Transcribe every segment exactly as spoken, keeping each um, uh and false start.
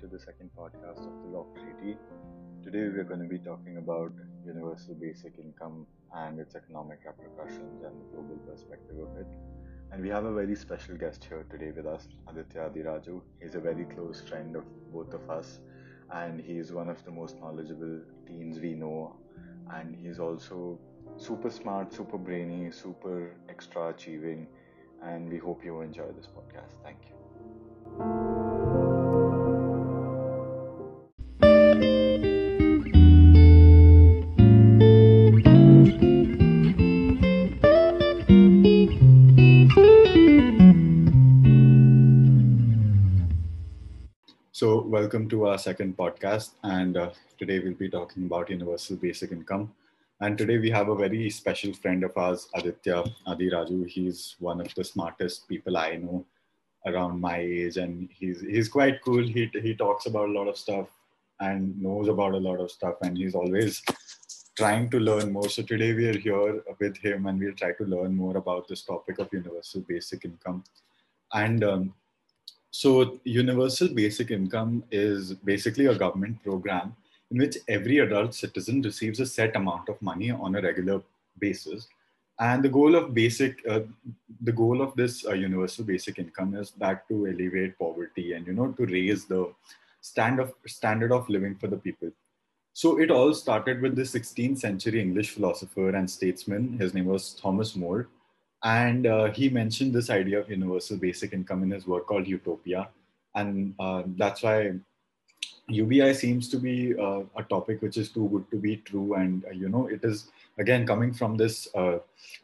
to the second podcast of The Locke Treaty. Today we are going to be talking about universal basic income and its economic repercussions and the global perspective of it. And we have a very special guest here today with us, Aditya Adiraju. He's a very close friend of both of us, and he is one of the most knowledgeable teens we know. And he's also super smart, super brainy, super extra achieving. And we hope you enjoy this podcast. Thank you. So, welcome to our second podcast. And uh, today we'll be talking about universal basic income. And today we have a very special friend of ours, Aditya Adiraju. He's one of the smartest people I know around my age, and he's he's quite cool. He he talks about a lot of stuff and knows about a lot of stuff, and he's always trying to learn more. So today we are here with him, and we'll try to learn more about this topic of universal basic income. And um, so universal basic income is basically a government program in which every adult citizen receives a set amount of money on a regular basis. And the goal of basic, uh, the goal of this uh, universal basic income is that to alleviate poverty and, you know, to raise the stand of, standard of living for the people. So it all started with the sixteenth century English philosopher and statesman. His name was Thomas More. And uh, he mentioned this idea of universal basic income in his work called Utopia. And uh, that's why U B I seems to be uh, a topic which is too good to be true. And, uh, you know, it is, again, coming from this uh,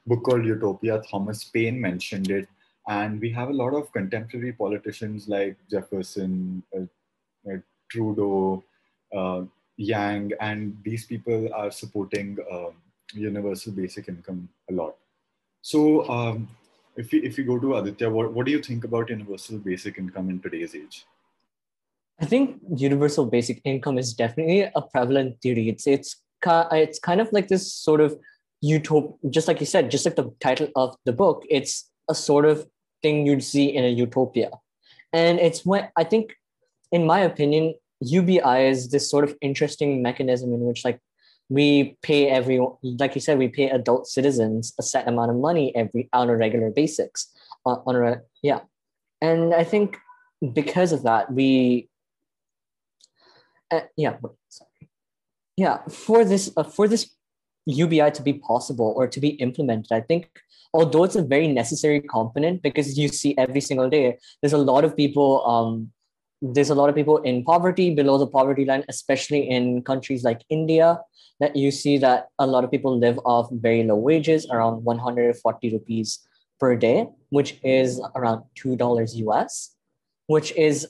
book called Utopia. Thomas Paine mentioned it. And we have a lot of contemporary politicians like Jefferson, uh, uh, Trudeau, uh, Yang, and these people are supporting uh, universal basic income a lot. So um, if you, if you go to Aditya, what, what do you think about universal basic income in today's age? I think universal basic income is definitely a prevalent theory. It's it's it's kind of like this sort of utopia, just like you said, just like the title of the book. It's a sort of thing you'd see in a utopia, and it's when I think, in my opinion, U B I is this sort of interesting mechanism in which, like, we pay everyone, like you said, we pay adult citizens a set amount of money every on a regular basis, uh, on a yeah, and I think because of that we. Uh, yeah, sorry. Yeah, for this uh, for this U B I to be possible or to be implemented, I think, although it's a very necessary component, because you see every single day, there's a lot of people. Um, there's a lot of people in poverty, below the poverty line, especially in countries like India, that you see that a lot of people live off very low wages, around one hundred forty rupees per day, which is around two dollars U S, which is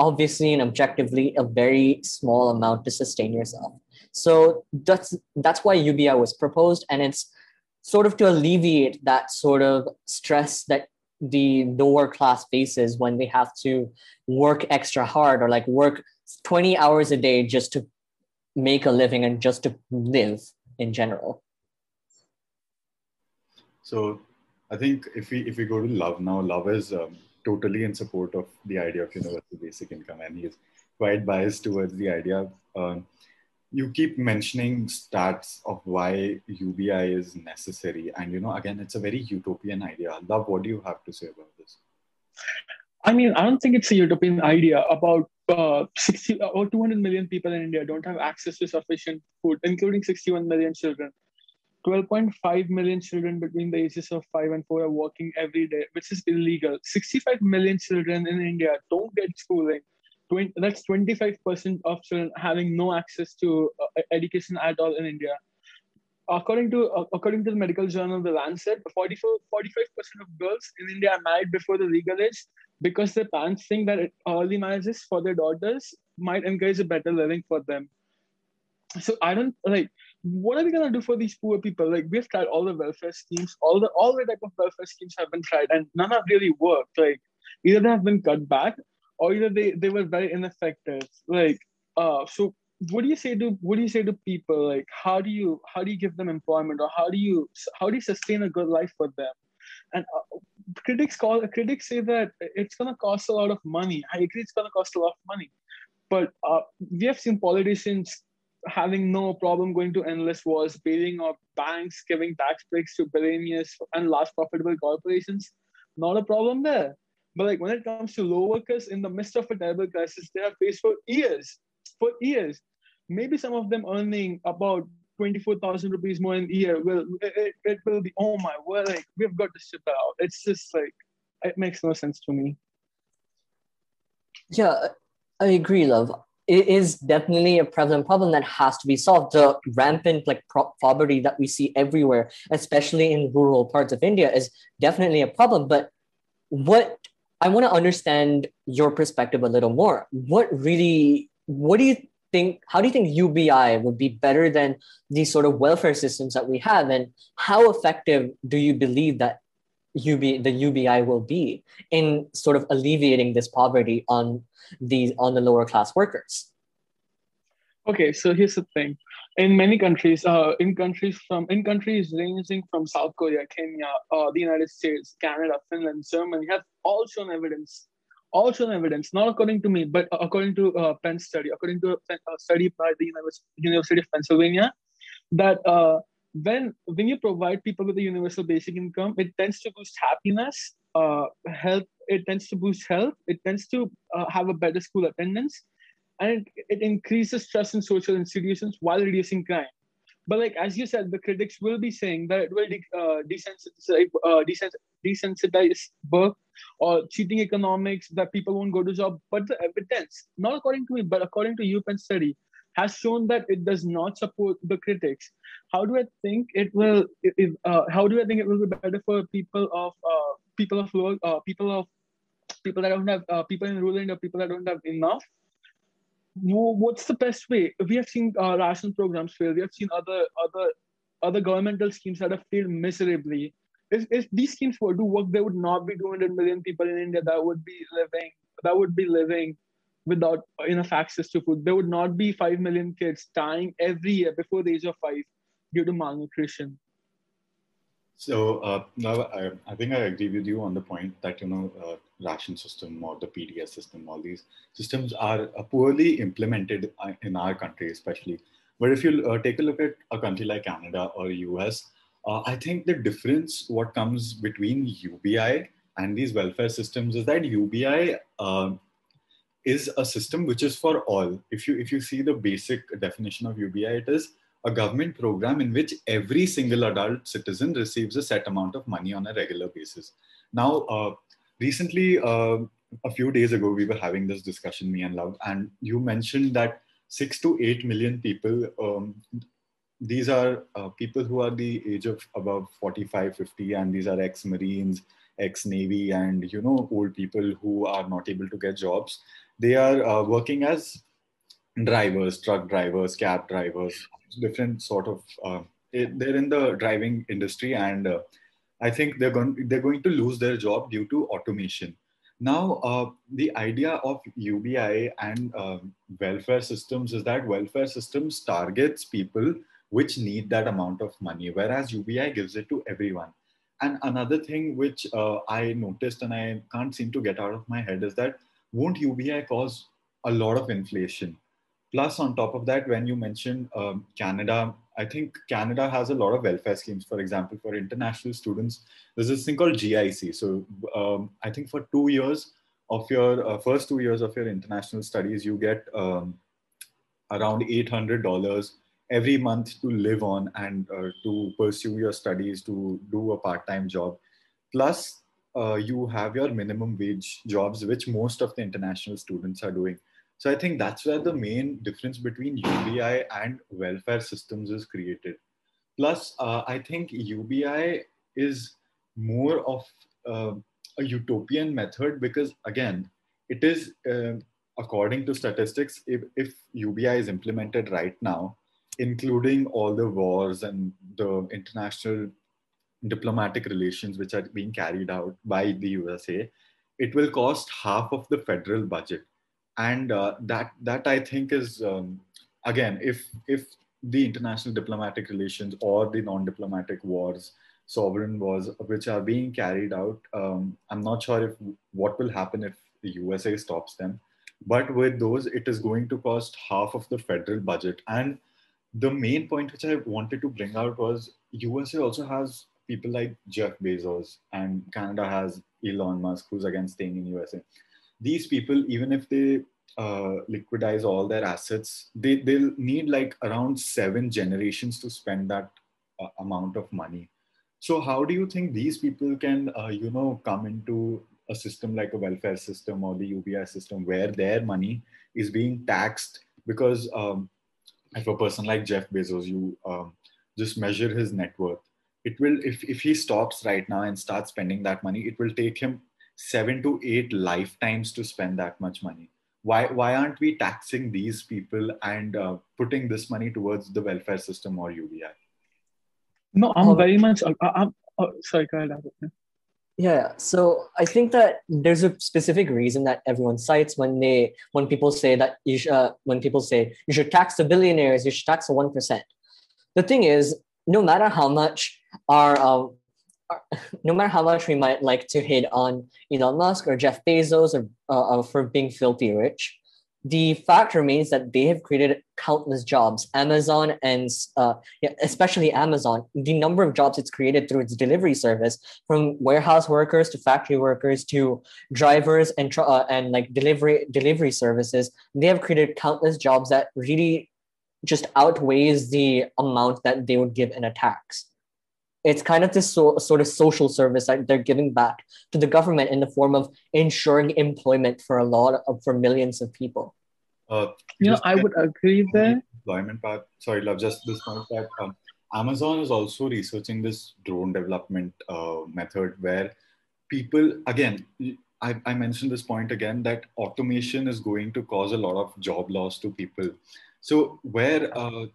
obviously and objectively a very small amount to sustain yourself. So that's that's why U B I was proposed, and it's sort of to alleviate that sort of stress that the lower class faces when they have to work extra hard, or like work twenty hours a day just to make a living and just to live in general. So I think if we if we go to Love now, Love is um... totally in support of the idea of universal basic income, and he's quite biased towards the idea. Um, you keep mentioning stats of why U B I is necessary, and, you know, again, it's a very utopian idea. Love, what do you have to say about this? I mean, I don't think it's a utopian idea. About uh, sixty or two hundred million people in India don't have access to sufficient food, including sixty-one million children. twelve point five million children between the ages of five and four are working every day, which is illegal. sixty-five million children in India don't get schooling. That's twenty-five percent of children having no access to uh, education at all in India. According to uh, according to the medical journal The Lancet, forty-four, forty-five percent of girls in India are married before the legal age because their parents think that early marriages for their daughters might encourage a better living for them. So I don't, like, what are we going to do for these poor people? Like, we've tried all the welfare schemes, all the all the type of welfare schemes have been tried, and none have really worked. Like, either they have been cut back, or either they, they were very ineffective. Like, uh, so what do you say to what do you say to people? Like, how do you how do you give them employment, or how do you how do you sustain a good life for them? And uh, critics call critics say that it's going to cost a lot of money. I agree, it's going to cost a lot of money. But uh, we have seen politicians having no problem going to endless wars, bailing out banks, giving tax breaks to billionaires and large profitable corporations. Not a problem there. But like when it comes to low workers in the midst of a terrible crisis, they are faced for years, for years. Maybe some of them earning about twenty-four thousand rupees more in a year. Well, it, it will be, oh my word, like, we've got to ship out. It's just like, it makes no sense to me. Yeah, I agree, love. It is definitely a prevalent problem that has to be solved. The rampant like poverty that we see everywhere, especially in rural parts of India, is definitely a problem. But what I want to understand your perspective a little more. What really, what do you think, how do you think U B I would be better than these sort of welfare systems that we have? And how effective do you believe that U B, the U B I will be in sort of alleviating this poverty on these on the lower class workers? Okay, so here's the thing. In many countries, uh, in countries from in countries ranging from South Korea, Kenya, uh, the United States, Canada, Finland, Germany, have all shown evidence, all shown evidence, not according to me, but according to uh, Penn study, according to a study by the University of Pennsylvania, that uh, When, when you provide people with a universal basic income, it tends to boost happiness, uh, health, it tends to boost health, it tends to uh, have a better school attendance, and it, it increases trust in social institutions while reducing crime. But like, as you said, the critics will be saying that it will de- uh, desensitize, uh, desens- desensitize work or cheating economics, that people won't go to job, but the evidence, not according to me, but according to U Penn study, has shown that it does not support the critics. How do I think it will? If, uh, how do I think it will be better for people of uh, people of lower, uh, people of people that don't have uh, people in rural India, people that don't have enough? What's the best way? We have seen uh, ration programs fail. We have seen other other other governmental schemes that have failed miserably. If, if these schemes were to work, there would not be two hundred million people in India that would be living that would be living. without enough access to food. There would not be five million kids dying every year before the age of five due to malnutrition. So uh, now I, I think I agree with you on the point that, you know, uh, ration system or the P D S system, all these systems are uh, poorly implemented in our country, especially. But if you uh, take a look at a country like Canada or U S, uh, I think the difference what comes between U B I and these welfare systems is that U B I, uh, is a system which is for all. If you if you see the basic definition of U B I, it is a government program in which every single adult citizen receives a set amount of money on a regular basis. Now, uh, recently, uh, a few days ago, we were having this discussion, me and Love, and you mentioned that six to eight million people, um, these are uh, people who are the age of above forty-five, fifty, and these are ex-Marines, ex-Navy, and, you know, old people who are not able to get jobs. They are uh, working as drivers, truck drivers, cab drivers, different sort of, uh, they're in the driving industry, and uh, I think they're going, they're going to lose their job due to automation. Now, uh, the idea of U B I and uh, welfare systems is that welfare systems targets people which need that amount of money, whereas U B I gives it to everyone. And another thing which uh, I noticed and I can't seem to get out of my head is that won't U B I cause a lot of inflation? Plus, on top of that, when you mentioned um, Canada, I think Canada has a lot of welfare schemes. For example, for international students, there's this thing called G I C. So um, I think for two years of your, uh, first two years of your international studies, you get um, around eight hundred dollars every month to live on and uh, to pursue your studies, to do a part-time job. Plus, Uh, you have your minimum wage jobs, which most of the international students are doing. So I think that's where the main difference between U B I and welfare systems is created. Plus, uh, I think U B I is more of uh, a utopian method because, again, it is, uh, according to statistics, if, if U B I is implemented right now, including all the wars and the international diplomatic relations which are being carried out by the U S A, it will cost half of the federal budget. And uh, that that I think is, um, again, if if the international diplomatic relations or the non-diplomatic wars, sovereign wars, which are being carried out, um, I'm not sure if what will happen if the U S A stops them. But with those, it is going to cost half of the federal budget. And the main point which I wanted to bring out was U S A also has people like Jeff Bezos, and Canada has Elon Musk, who's again staying in U S A. These people, even if they uh, liquidize all their assets, they, they'll need like around seven generations to spend that uh, amount of money. So how do you think these people can, uh, you know, come into a system like a welfare system or the U B I system where their money is being taxed? Because um, if a person like Jeff Bezos, you um, just measure his net worth, it will, if, if he stops right now and starts spending that money, it will take him seven to eight lifetimes to spend that much money. Why, why aren't we taxing these people and uh, putting this money towards the welfare system or U B I? No, I'm very much, I'm, I'm oh, sorry, go ahead. Yeah, so I think that there's a specific reason that everyone cites when they, when people say that you sh- uh, when people say you should tax the billionaires, you should tax the one percent. The thing is, no matter how much our, uh, our, no matter how much we might like to hate on Elon Musk or Jeff Bezos or uh, for being filthy rich, the fact remains that they have created countless jobs. Amazon and uh, especially Amazon, the number of jobs it's created through its delivery service, from warehouse workers to factory workers to drivers and uh, and like delivery delivery services, they have created countless jobs that really just outweighs the amount that they would give in a tax. It's kind of this so, sort of social service that they're giving back to the government in the form of ensuring employment for a lot of, for millions of people. Uh, you know, I would agree there. Employment part, sorry, love, just this point that um, Amazon is also researching this drone development uh, method where people, again, I, I mentioned this point again, that automation is going to cause a lot of job loss to people. So where, uh,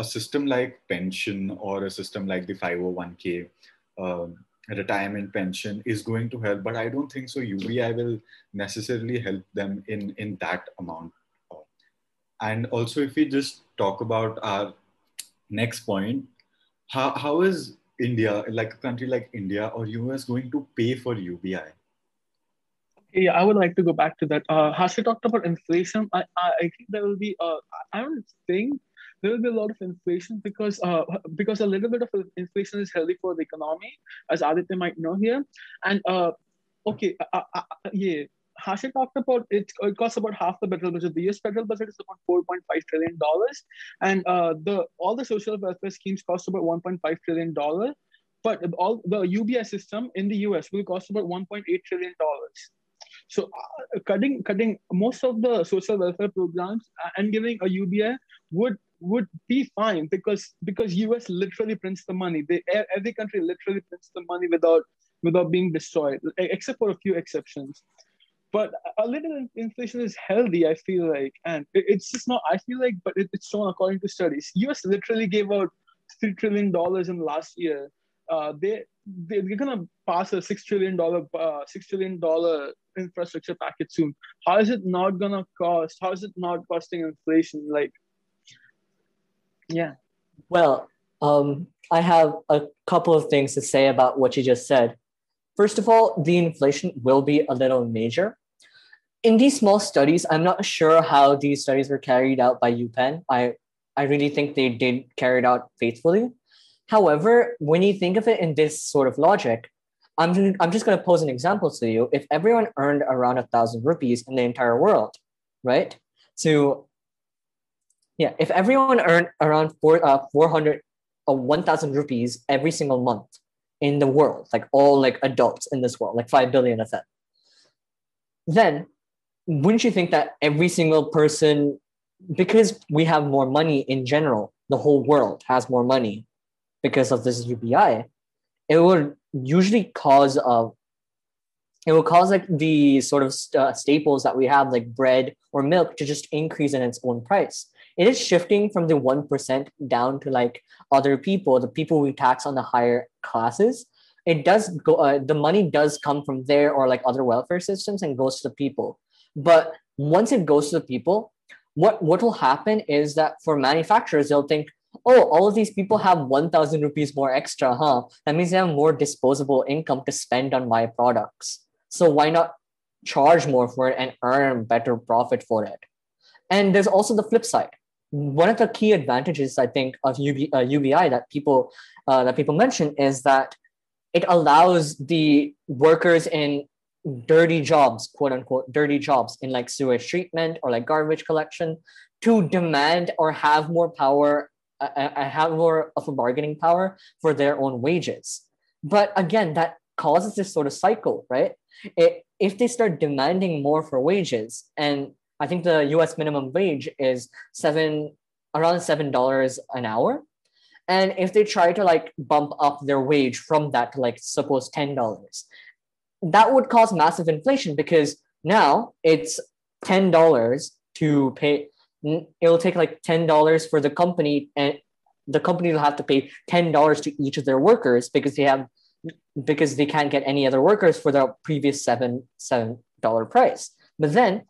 a system like pension or a system like the five oh one k uh, retirement pension is going to help, but I don't think so U B I will necessarily help them in, in that amount. And also if we just talk about our next point, how, how is India, like a country like India or U S, going to pay for U B I? Yeah, I would like to go back to that. Uh, Harsha talked about inflation. I, I, I think there will be, uh, I don't think, there will be a lot of inflation because uh, because a little bit of inflation is healthy for the economy, as Aditya might know here. And uh, okay, uh, uh, yeah, Harsha talked about it, it costs about half the federal budget. The U S federal budget is about four point five trillion dollars. And uh, the all the social welfare schemes cost about one point five trillion dollars. But all the U B I system in the U S will cost about one point eight trillion dollars. So uh, cutting cutting most of the social welfare programs and giving a U B I would would be fine because because U S literally prints the money. They, every country literally prints the money without without being destroyed, except for a few exceptions. But a little inflation is healthy, I feel like, and it's just not. I feel like, but it, it's shown according to studies. U S literally gave out three trillion dollars in last year. Uh, they they're gonna pass a six trillion dollar uh, six trillion dollar infrastructure package soon. How is it not gonna cost? How is it not costing inflation? Like. Yeah. Well, um, I have a couple of things to say about what you just said. First of all, the inflation will be a little major. In these small studies, I'm not sure how these studies were carried out by UPenn. I, I really think they did carry it out faithfully. However, when you think of it in this sort of logic, I'm just, I'm just going to pose an example to you. If everyone earned around a thousand rupees in the entire world, right? So Yeah, if everyone earned around four, uh, four hundred or uh, one thousand rupees every single month in the world, like all like adults in this world, like five billion of them, then wouldn't you think that every single person, because we have more money in general, the whole world has more money because of this U B I, it would usually cause, uh, it will cause like the sort of st- staples that we have, like bread or milk, to just increase in its own price. It is shifting from the one percent down to like other people, the people we tax on the higher classes. It does go, uh, the money does come from there or like other welfare systems and goes to the people. But once it goes to the people, what, what will happen is that for manufacturers, they'll think, oh, all of these people have one thousand rupees more extra, huh? That means they have more disposable income to spend on my products. So why not charge more for it and earn better profit for it. And there's also the flip side. One of the key advantages, I think, of U B I that people uh, that people mention is that it allows the workers in dirty jobs, quote unquote, dirty jobs in like sewage treatment or like garbage collection to demand or have more power, uh, have more of a bargaining power for their own wages. But again, that causes this sort of cycle, right? It, if they start demanding more for wages, and I think the U S minimum wage is seven, around seven dollars an hour. And if they try to like bump up their wage from that to like suppose ten dollars, that would cause massive inflation because now it's ten dollars to pay. It'll take like ten dollars for the company, and the company will have to pay ten dollars to each of their workers because they have, because they can't get any other workers for their previous seven, seven dollar price. But then,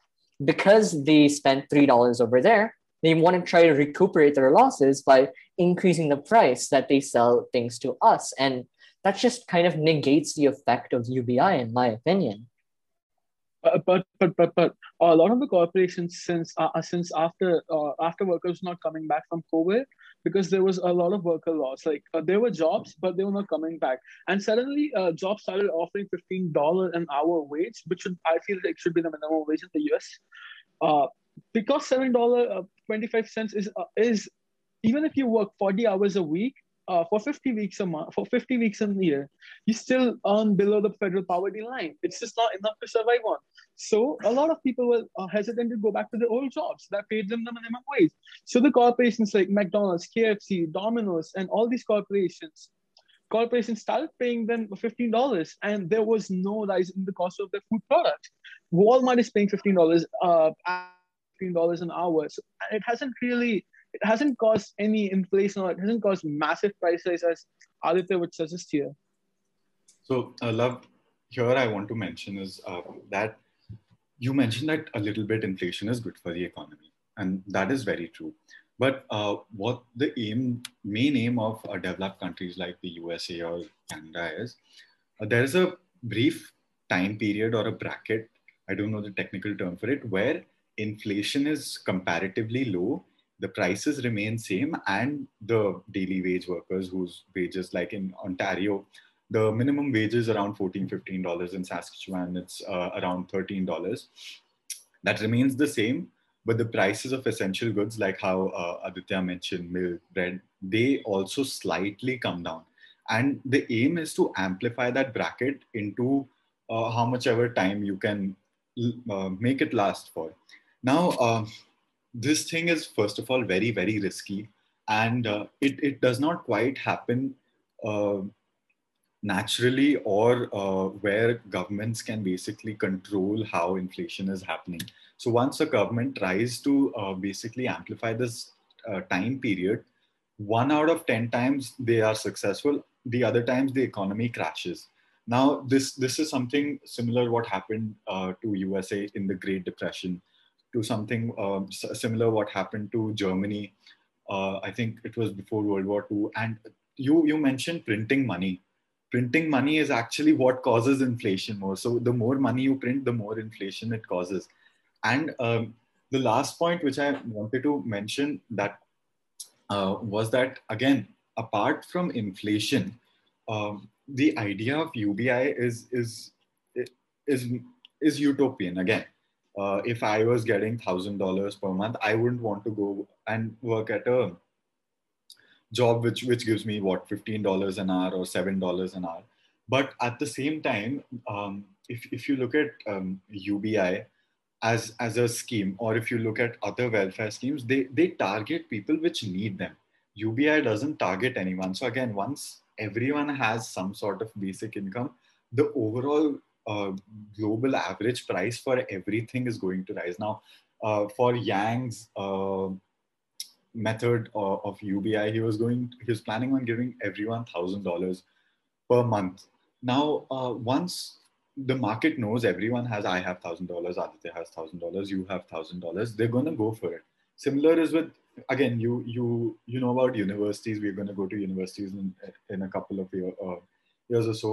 because they spent three dollars over there, they want to try to recuperate their losses by increasing the price that they sell things to us. And that just kind of negates the effect of U B I, in my opinion. Uh, but but but but uh, a lot of the corporations since uh, since after uh, after workers not coming back from COVID, because there was a lot of worker loss. Like uh, there were jobs, but they were not coming back, and suddenly uh, jobs started offering fifteen dollars an hour wage, which should, I feel like should be the minimum wage in the U S. Uh, because seven dollars uh, twenty five cents is uh, is even if you work forty hours a week. Uh, for fifty weeks a month, for fifty weeks a year, you still earn below the federal poverty line. It's just not enough to survive on. So a lot of people were uh, hesitant to go back to their old jobs that paid them the minimum wage. So the corporations like McDonald's, K F C, Domino's, and all these corporations, corporations started paying them fifteen dollars, and there was no rise in the cost of their food product. Walmart is paying fifteen dollars, uh, fifteen dollars an hour. So it hasn't really... It hasn't caused any inflation, or it hasn't caused massive price rise as Aditya would suggest here. So, uh, Love, here I want to mention is uh, that you mentioned that a little bit inflation is good for the economy, and that is very true. But uh, what the aim, main aim of uh, developed countries like the U S A or Canada is, uh, there is a brief time period or a bracket, I don't know the technical term for it, where inflation is comparatively low. The prices remain same, and the daily wage workers whose wages, like in Ontario, the minimum wage is around fourteen, fifteen dollars. In Saskatchewan, it's uh, around thirteen dollars. That remains the same, but the prices of essential goods, like how uh, Aditya mentioned, milk, bread, they also slightly come down. And the aim is to amplify that bracket into uh, how much ever time you can uh, make it last for. Now, uh, this thing is, first of all, very, very risky, and uh, it, it does not quite happen uh, naturally or uh, where governments can basically control how inflation is happening. So once a government tries to uh, basically amplify this uh, time period, one out of ten times they are successful, the other times the economy crashes. Now, this, this is something similar what happened uh, to U S A in the Great Depression, to something uh, similar what happened to Germany. Uh, I think it was before World War Two. And you, you mentioned printing money. Printing money is actually what causes inflation more. So the more money you print, the more inflation it causes. And um, the last point which I wanted to mention that uh, was that, again, apart from inflation, um, the idea of U B I is, is, is, is, is utopian again. Uh, if I was getting one thousand dollars per month, I wouldn't want to go and work at a job which, which gives me, what, fifteen dollars an hour or seven dollars an hour. But at the same time, um, if, if you look at um, U B I as, as a scheme, or if you look at other welfare schemes, they, they target people which need them. U B I doesn't target anyone. So again, once everyone has some sort of basic income, the overall Uh, global average price for everything is going to rise. Now, uh, for Yang's uh, method of, of U B I, he was going, he was planning on giving everyone one thousand dollars per month. Now, uh, once the market knows everyone has, I have one thousand dollars, Aditya has one thousand dollars, you have one thousand dollars, they're going to go for it. Similar is with, again, you you you know about universities. We're going to go to universities in, in a couple of year, uh, years or so.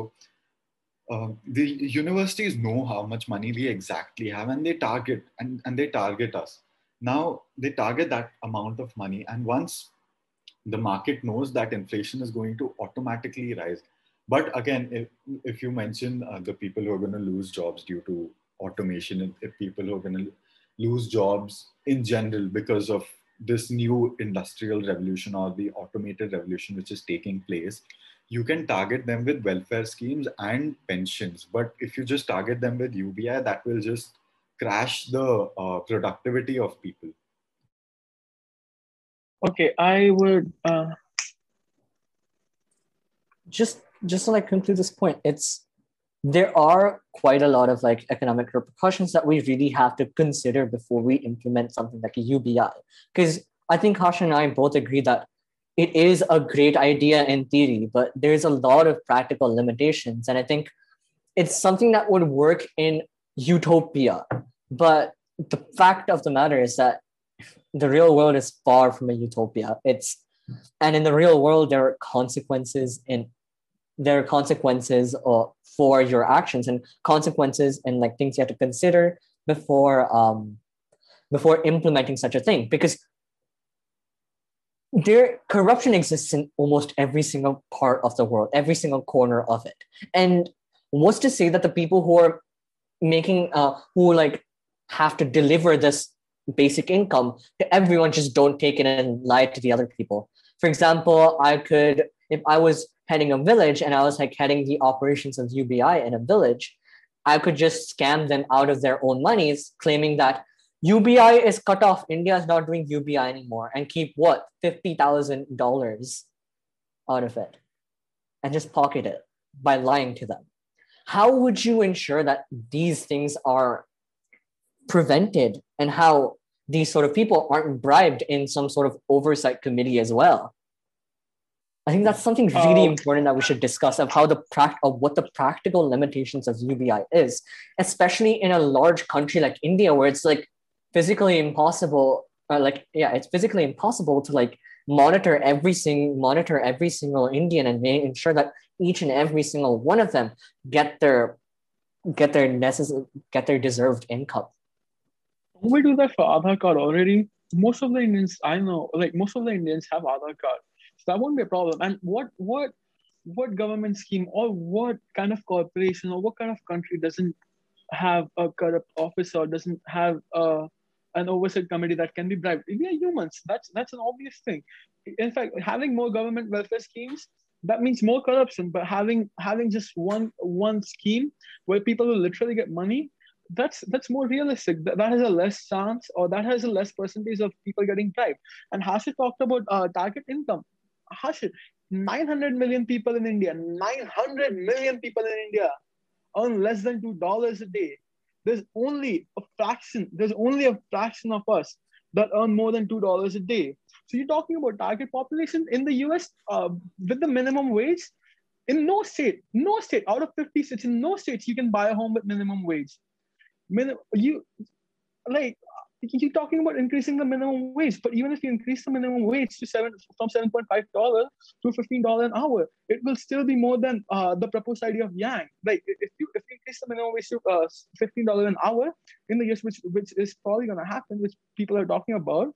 uh, the universities know how much money we exactly have, and they target and, and they target us. Now they target that amount of money, and once the market knows that inflation is going to automatically rise. But again, if, if you mention uh, the people who are going to lose jobs due to automation, and if people who are going to lose jobs in general because of this new industrial revolution or the automated revolution which is taking place, you can target them with welfare schemes and pensions. But if you just target them with U B I, that will just crash the uh, productivity of people. Okay, I would uh, just just to like conclude this point. It's there are quite a lot of like economic repercussions that we really have to consider before we implement something like a U B I. Because I think Harsha and I both agree that it is a great idea in theory, but there's a lot of practical limitations, and I think it's something that would work in utopia. But the fact of the matter is that the real world is far from a utopia. It's, and in the real world, there are consequences in there are consequences uh, for your actions, and consequences and like things you have to consider before um before implementing such a thing, because there corruption exists in almost every single part of the world, every single corner of it. And what's to say that the people who are making uh who like have to deliver this basic income to everyone just don't take it and lie to the other people? For example, I could, if I was heading a village and I was like heading the operations of U B I in a village, I could just scam them out of their own monies, claiming that U B I is cut off, India is not doing U B I anymore, and keep what, fifty thousand dollars out of it and just pocket it by lying to them. How would you ensure that these things are prevented, and how these sort of people aren't bribed in some sort of oversight committee as well? I think that's something really oh. important that we should discuss, of how the pra- of what the practical limitations of U B I is, especially in a large country like India, where it's like physically impossible. Or like, yeah, it's physically impossible to like monitor every single monitor every single Indian and ensure that each and every single one of them get their get their necess- get their deserved income. We do that for Aadhaar card already. Most of the Indians I know, like most of the Indians have Aadhaar card. That won't be a problem. And what what what government scheme or what kind of corporation or what kind of country doesn't have a corrupt officer or doesn't have a, an oversight committee that can be bribed? We are humans. That's that's an obvious thing. In fact, having more government welfare schemes, that means more corruption. But having having just one one scheme where people will literally get money, that's that's more realistic. That, that has a less chance, or that has a less percentage of people getting bribed. And Harsha talked about uh, target income. Harshit, nine hundred million people in India, nine hundred million people in India earn less than two dollars a day. There's only a fraction, there's only a fraction of us that earn more than two dollars a day. So you're talking about target population in the U S uh, with the minimum wage. In no state, no state out of fifty states, in no states you can buy a home with minimum wage. Min- you, like, You're talking about increasing the minimum wage, but even if you increase the minimum wage to seven from seven point five dollars to fifteen dollars an hour, it will still be more than uh, the proposed idea of Yang. Like if you if you increase the minimum wage to uh, fifteen dollars an hour in the years, which which is probably going to happen, which people are talking about,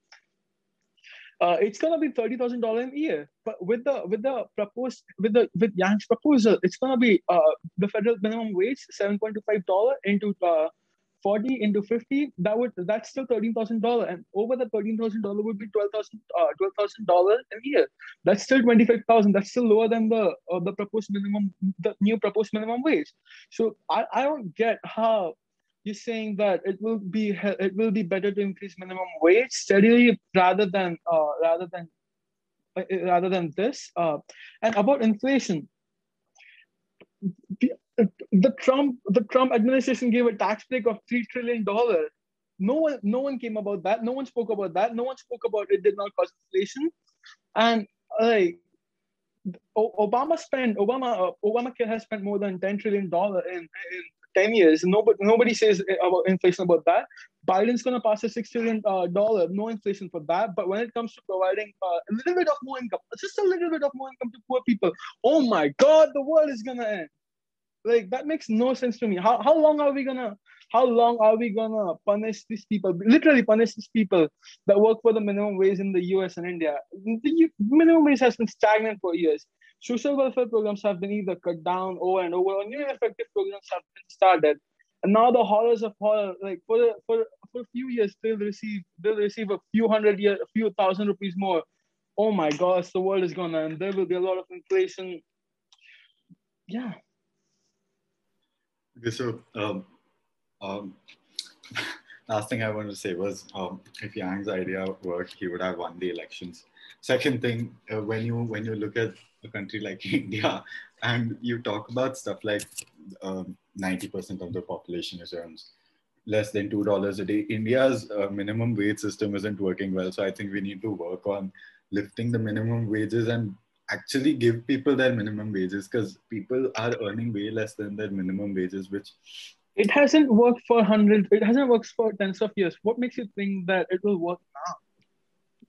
uh, it's going to be thirty thousand dollars a year. But with the with the proposed with the with Yang's proposal, it's going to be uh, the federal minimum wage seven point two five dollars into uh, forty into fifty, that would that's still thirteen thousand dollars, and over the thirteen thousand dollars would be twelve thousand dollars uh, twelve thousand dollars a year. That's still twenty-five thousand dollars. That's still lower than the uh, the proposed minimum, the new proposed minimum wage. So I, I don't get how you're saying that it will be it will be better to increase minimum wage steadily rather than uh, rather than uh, rather than this. Uh, and about inflation. The, The Trump, the Trump administration gave a tax break of three trillion dollars. No one, no one came about that. No one spoke about that. No one spoke about it. It did not cause inflation. And like Obama spent, Obama, Obamacare has spent more than ten trillion dollars in, in ten years. Nobody, nobody says about inflation about that. Biden's going to pass a six trillion dollars. No inflation for that. But when it comes to providing uh, a little bit of more income, just a little bit of more income to poor people, oh my God, the world is going to end. Like, that makes no sense to me. How how long are we gonna how long are we gonna punish these people? Literally punish these people that work for the minimum wage in the U S and India. The minimum wage has been stagnant for years. Social welfare programs have been either cut down over and over, or new effective programs have been started. And now the horrors of horror, like for for for a few years, they'll receive they'll receive a few hundred year, a few thousand rupees more. Oh my gosh, the world is gonna end. There will be a lot of inflation. Yeah. Okay, so um, um, last thing I wanted to say was, um, if Yang's idea worked, he would have won the elections. Second thing, uh, when you when you look at a country like India, and you talk about stuff like um, ninety percent of the population is earns less than two dollars a day. India's uh, minimum wage system isn't working well. So I think we need to work on lifting the minimum wages and actually give people their minimum wages, because people are earning way less than their minimum wages, which... It hasn't worked for hundreds, it hasn't worked for tens of years. What makes you think that it will work now?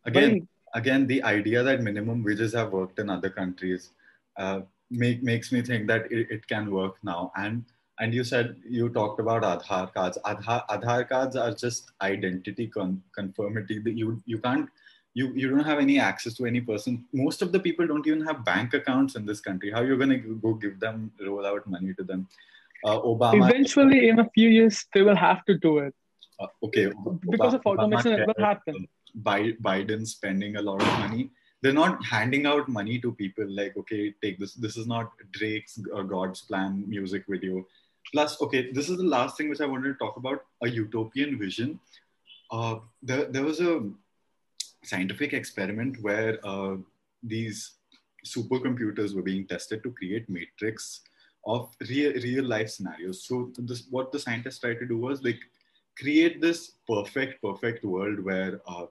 Again, I mean, again, the idea that minimum wages have worked in other countries uh, make, makes me think that it, it can work now. And And you said, you talked about Aadhaar cards. Aadhaar, Aadhaar cards are just identity con conformity. That you, you can't, you, you don't have any access to any person. Most of the people don't even have bank accounts in this country. How are you going to go give them, roll out money to them? Uh, Obama. Eventually, in a few years, they will have to do it. Uh, okay. Because Obama, of automation, it will happen. Biden spending a lot of money. They're not handing out money to people like, okay, take this. This is not Drake's or God's Plan music video. Plus, okay, this is the last thing which I wanted to talk about, a utopian vision. Uh, there, there was a scientific experiment where uh, these supercomputers were being tested to create matrix of real, real life scenarios. So this, what the scientists tried to do was like create this perfect, perfect world where uh,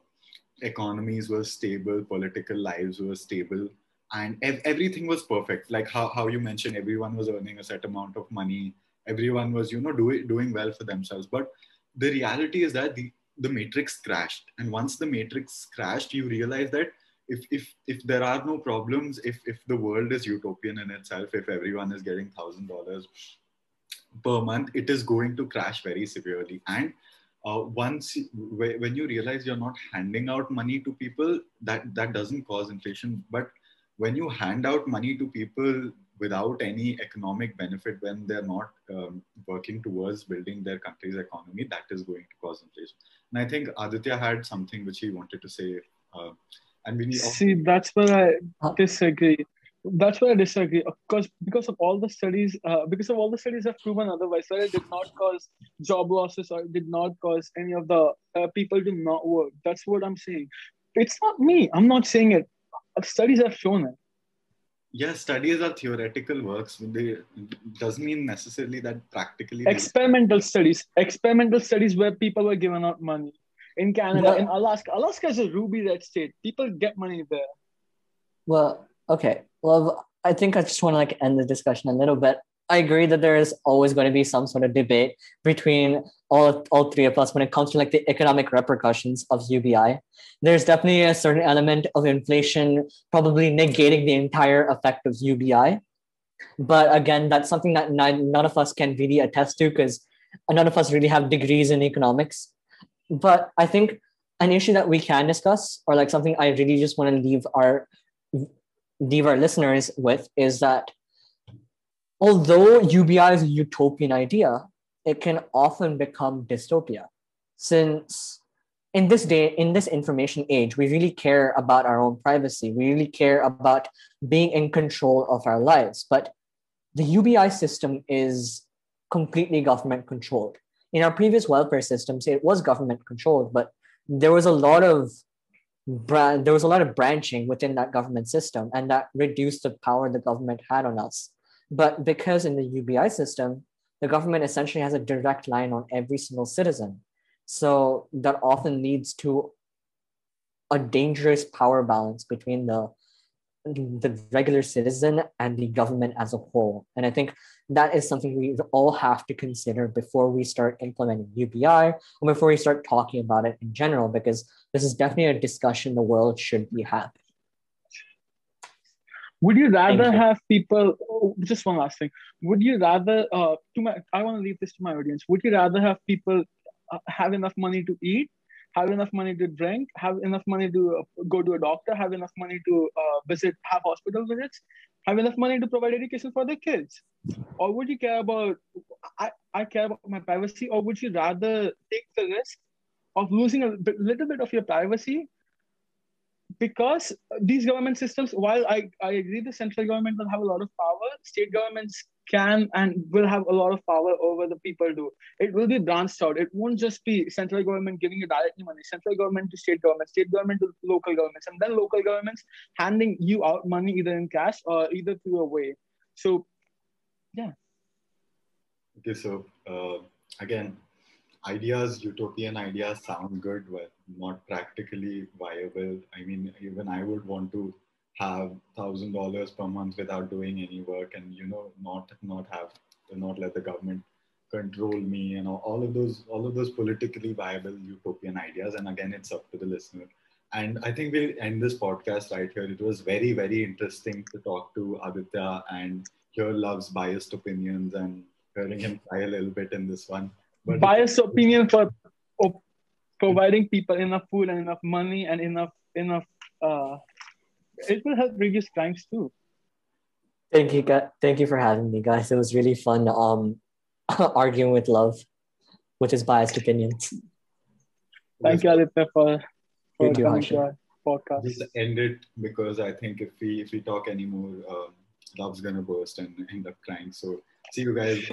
economies were stable, political lives were stable, and ev everything was perfect. Like how, how you mentioned, everyone was earning a set amount of money. Everyone was, you know, do, doing well for themselves. But the reality is that the, the matrix crashed. And once the matrix crashed, you realize that if, if, if there are no problems, if, if the world is utopian in itself, if everyone is getting one thousand dollars per month, it is going to crash very severely. And uh, once, when you realize you're not handing out money to people, that, that doesn't cause inflation. But when you hand out money to people without any economic benefit, when they're not um, working towards building their country's economy, that is going to cause inflation. And I think Aditya had something which he wanted to say. Uh, and we need See, that's where I disagree. That's where I disagree. Of course, because of all the studies, uh, because of all the studies have proven otherwise, that it did not cause job losses or it did not cause any of the uh, people to not work. That's what I'm saying. It's not me. I'm not saying it. Studies have shown it. Yes, yeah, studies are theoretical works. They doesn't mean necessarily that practically. Experimental studies, experimental studies where people were given out money in Canada, well, in Alaska. Alaska is a ruby red state. People get money there. Well, okay. Well, I think I just want to like end the discussion a little bit. I agree that there is always going to be some sort of debate between all all three of us when it comes to like the economic repercussions of U B I. There's definitely a certain element of inflation probably negating the entire effect of U B I. But again, that's something that none of us can really attest to because none of us really have degrees in economics. But I think an issue that we can discuss, or like something I really just want to leave our leave our listeners with, is that although U B I is a utopian idea, it can often become dystopia. Since in this day, in this information age, we really care about our own privacy. We really care about being in control of our lives. But the U B I system is completely government controlled. In our previous welfare systems, it was government controlled, but there was a lot of there was a lot of branching within that government system, and that reduced the power the government had on us. But because in the U B I system, the government essentially has a direct line on every single citizen. So that often leads to a dangerous power balance between the, the regular citizen and the government as a whole. And I think that is something we all have to consider before we start implementing U B I or before we start talking about it in general, because this is definitely a discussion the world should be having. Would you rather Thank have you. people, oh, just one last thing. Would you rather, uh, to my, I want to leave this to my audience. Would you rather have people uh, have enough money to eat, have enough money to drink, have enough money to uh, go to a doctor, have enough money to uh, visit, have hospital visits, have enough money to provide education for their kids? Or would you care about, I, I care about my privacy, or would you rather take the risk of losing a bit, little bit of your privacy? Because these government systems, while I, I agree the central government will have a lot of power, state governments can and will have a lot of power over the people do. It will be branched out. It won't just be central government giving you directly money, central government to state government, state government to local governments, and then local governments handing you out money either in cash or either through a way. So, yeah. Okay, so uh, again, ideas, utopian ideas sound good, but not practically viable. I mean, even I would want to have one thousand dollars per month without doing any work and, you know, not not have, not let the government control me and all of those, all of those politically viable utopian ideas. And again, it's up to the listener. And I think we'll end this podcast right here. It was very, very interesting to talk to Aditya and hear Love's biased opinions and hearing him cry a little bit in this one. But biased opinion for op- providing people enough food and enough money and enough, enough. Uh, it will help reduce crimes too. Thank you, thank you for having me, guys. It was really fun um, arguing with Love, which is biased opinions. Thank you, Aditya, for, for coming to our podcast. Just end it, because I think if we if we talk anymore, uh, Love's gonna burst and end up crying. So see you guys.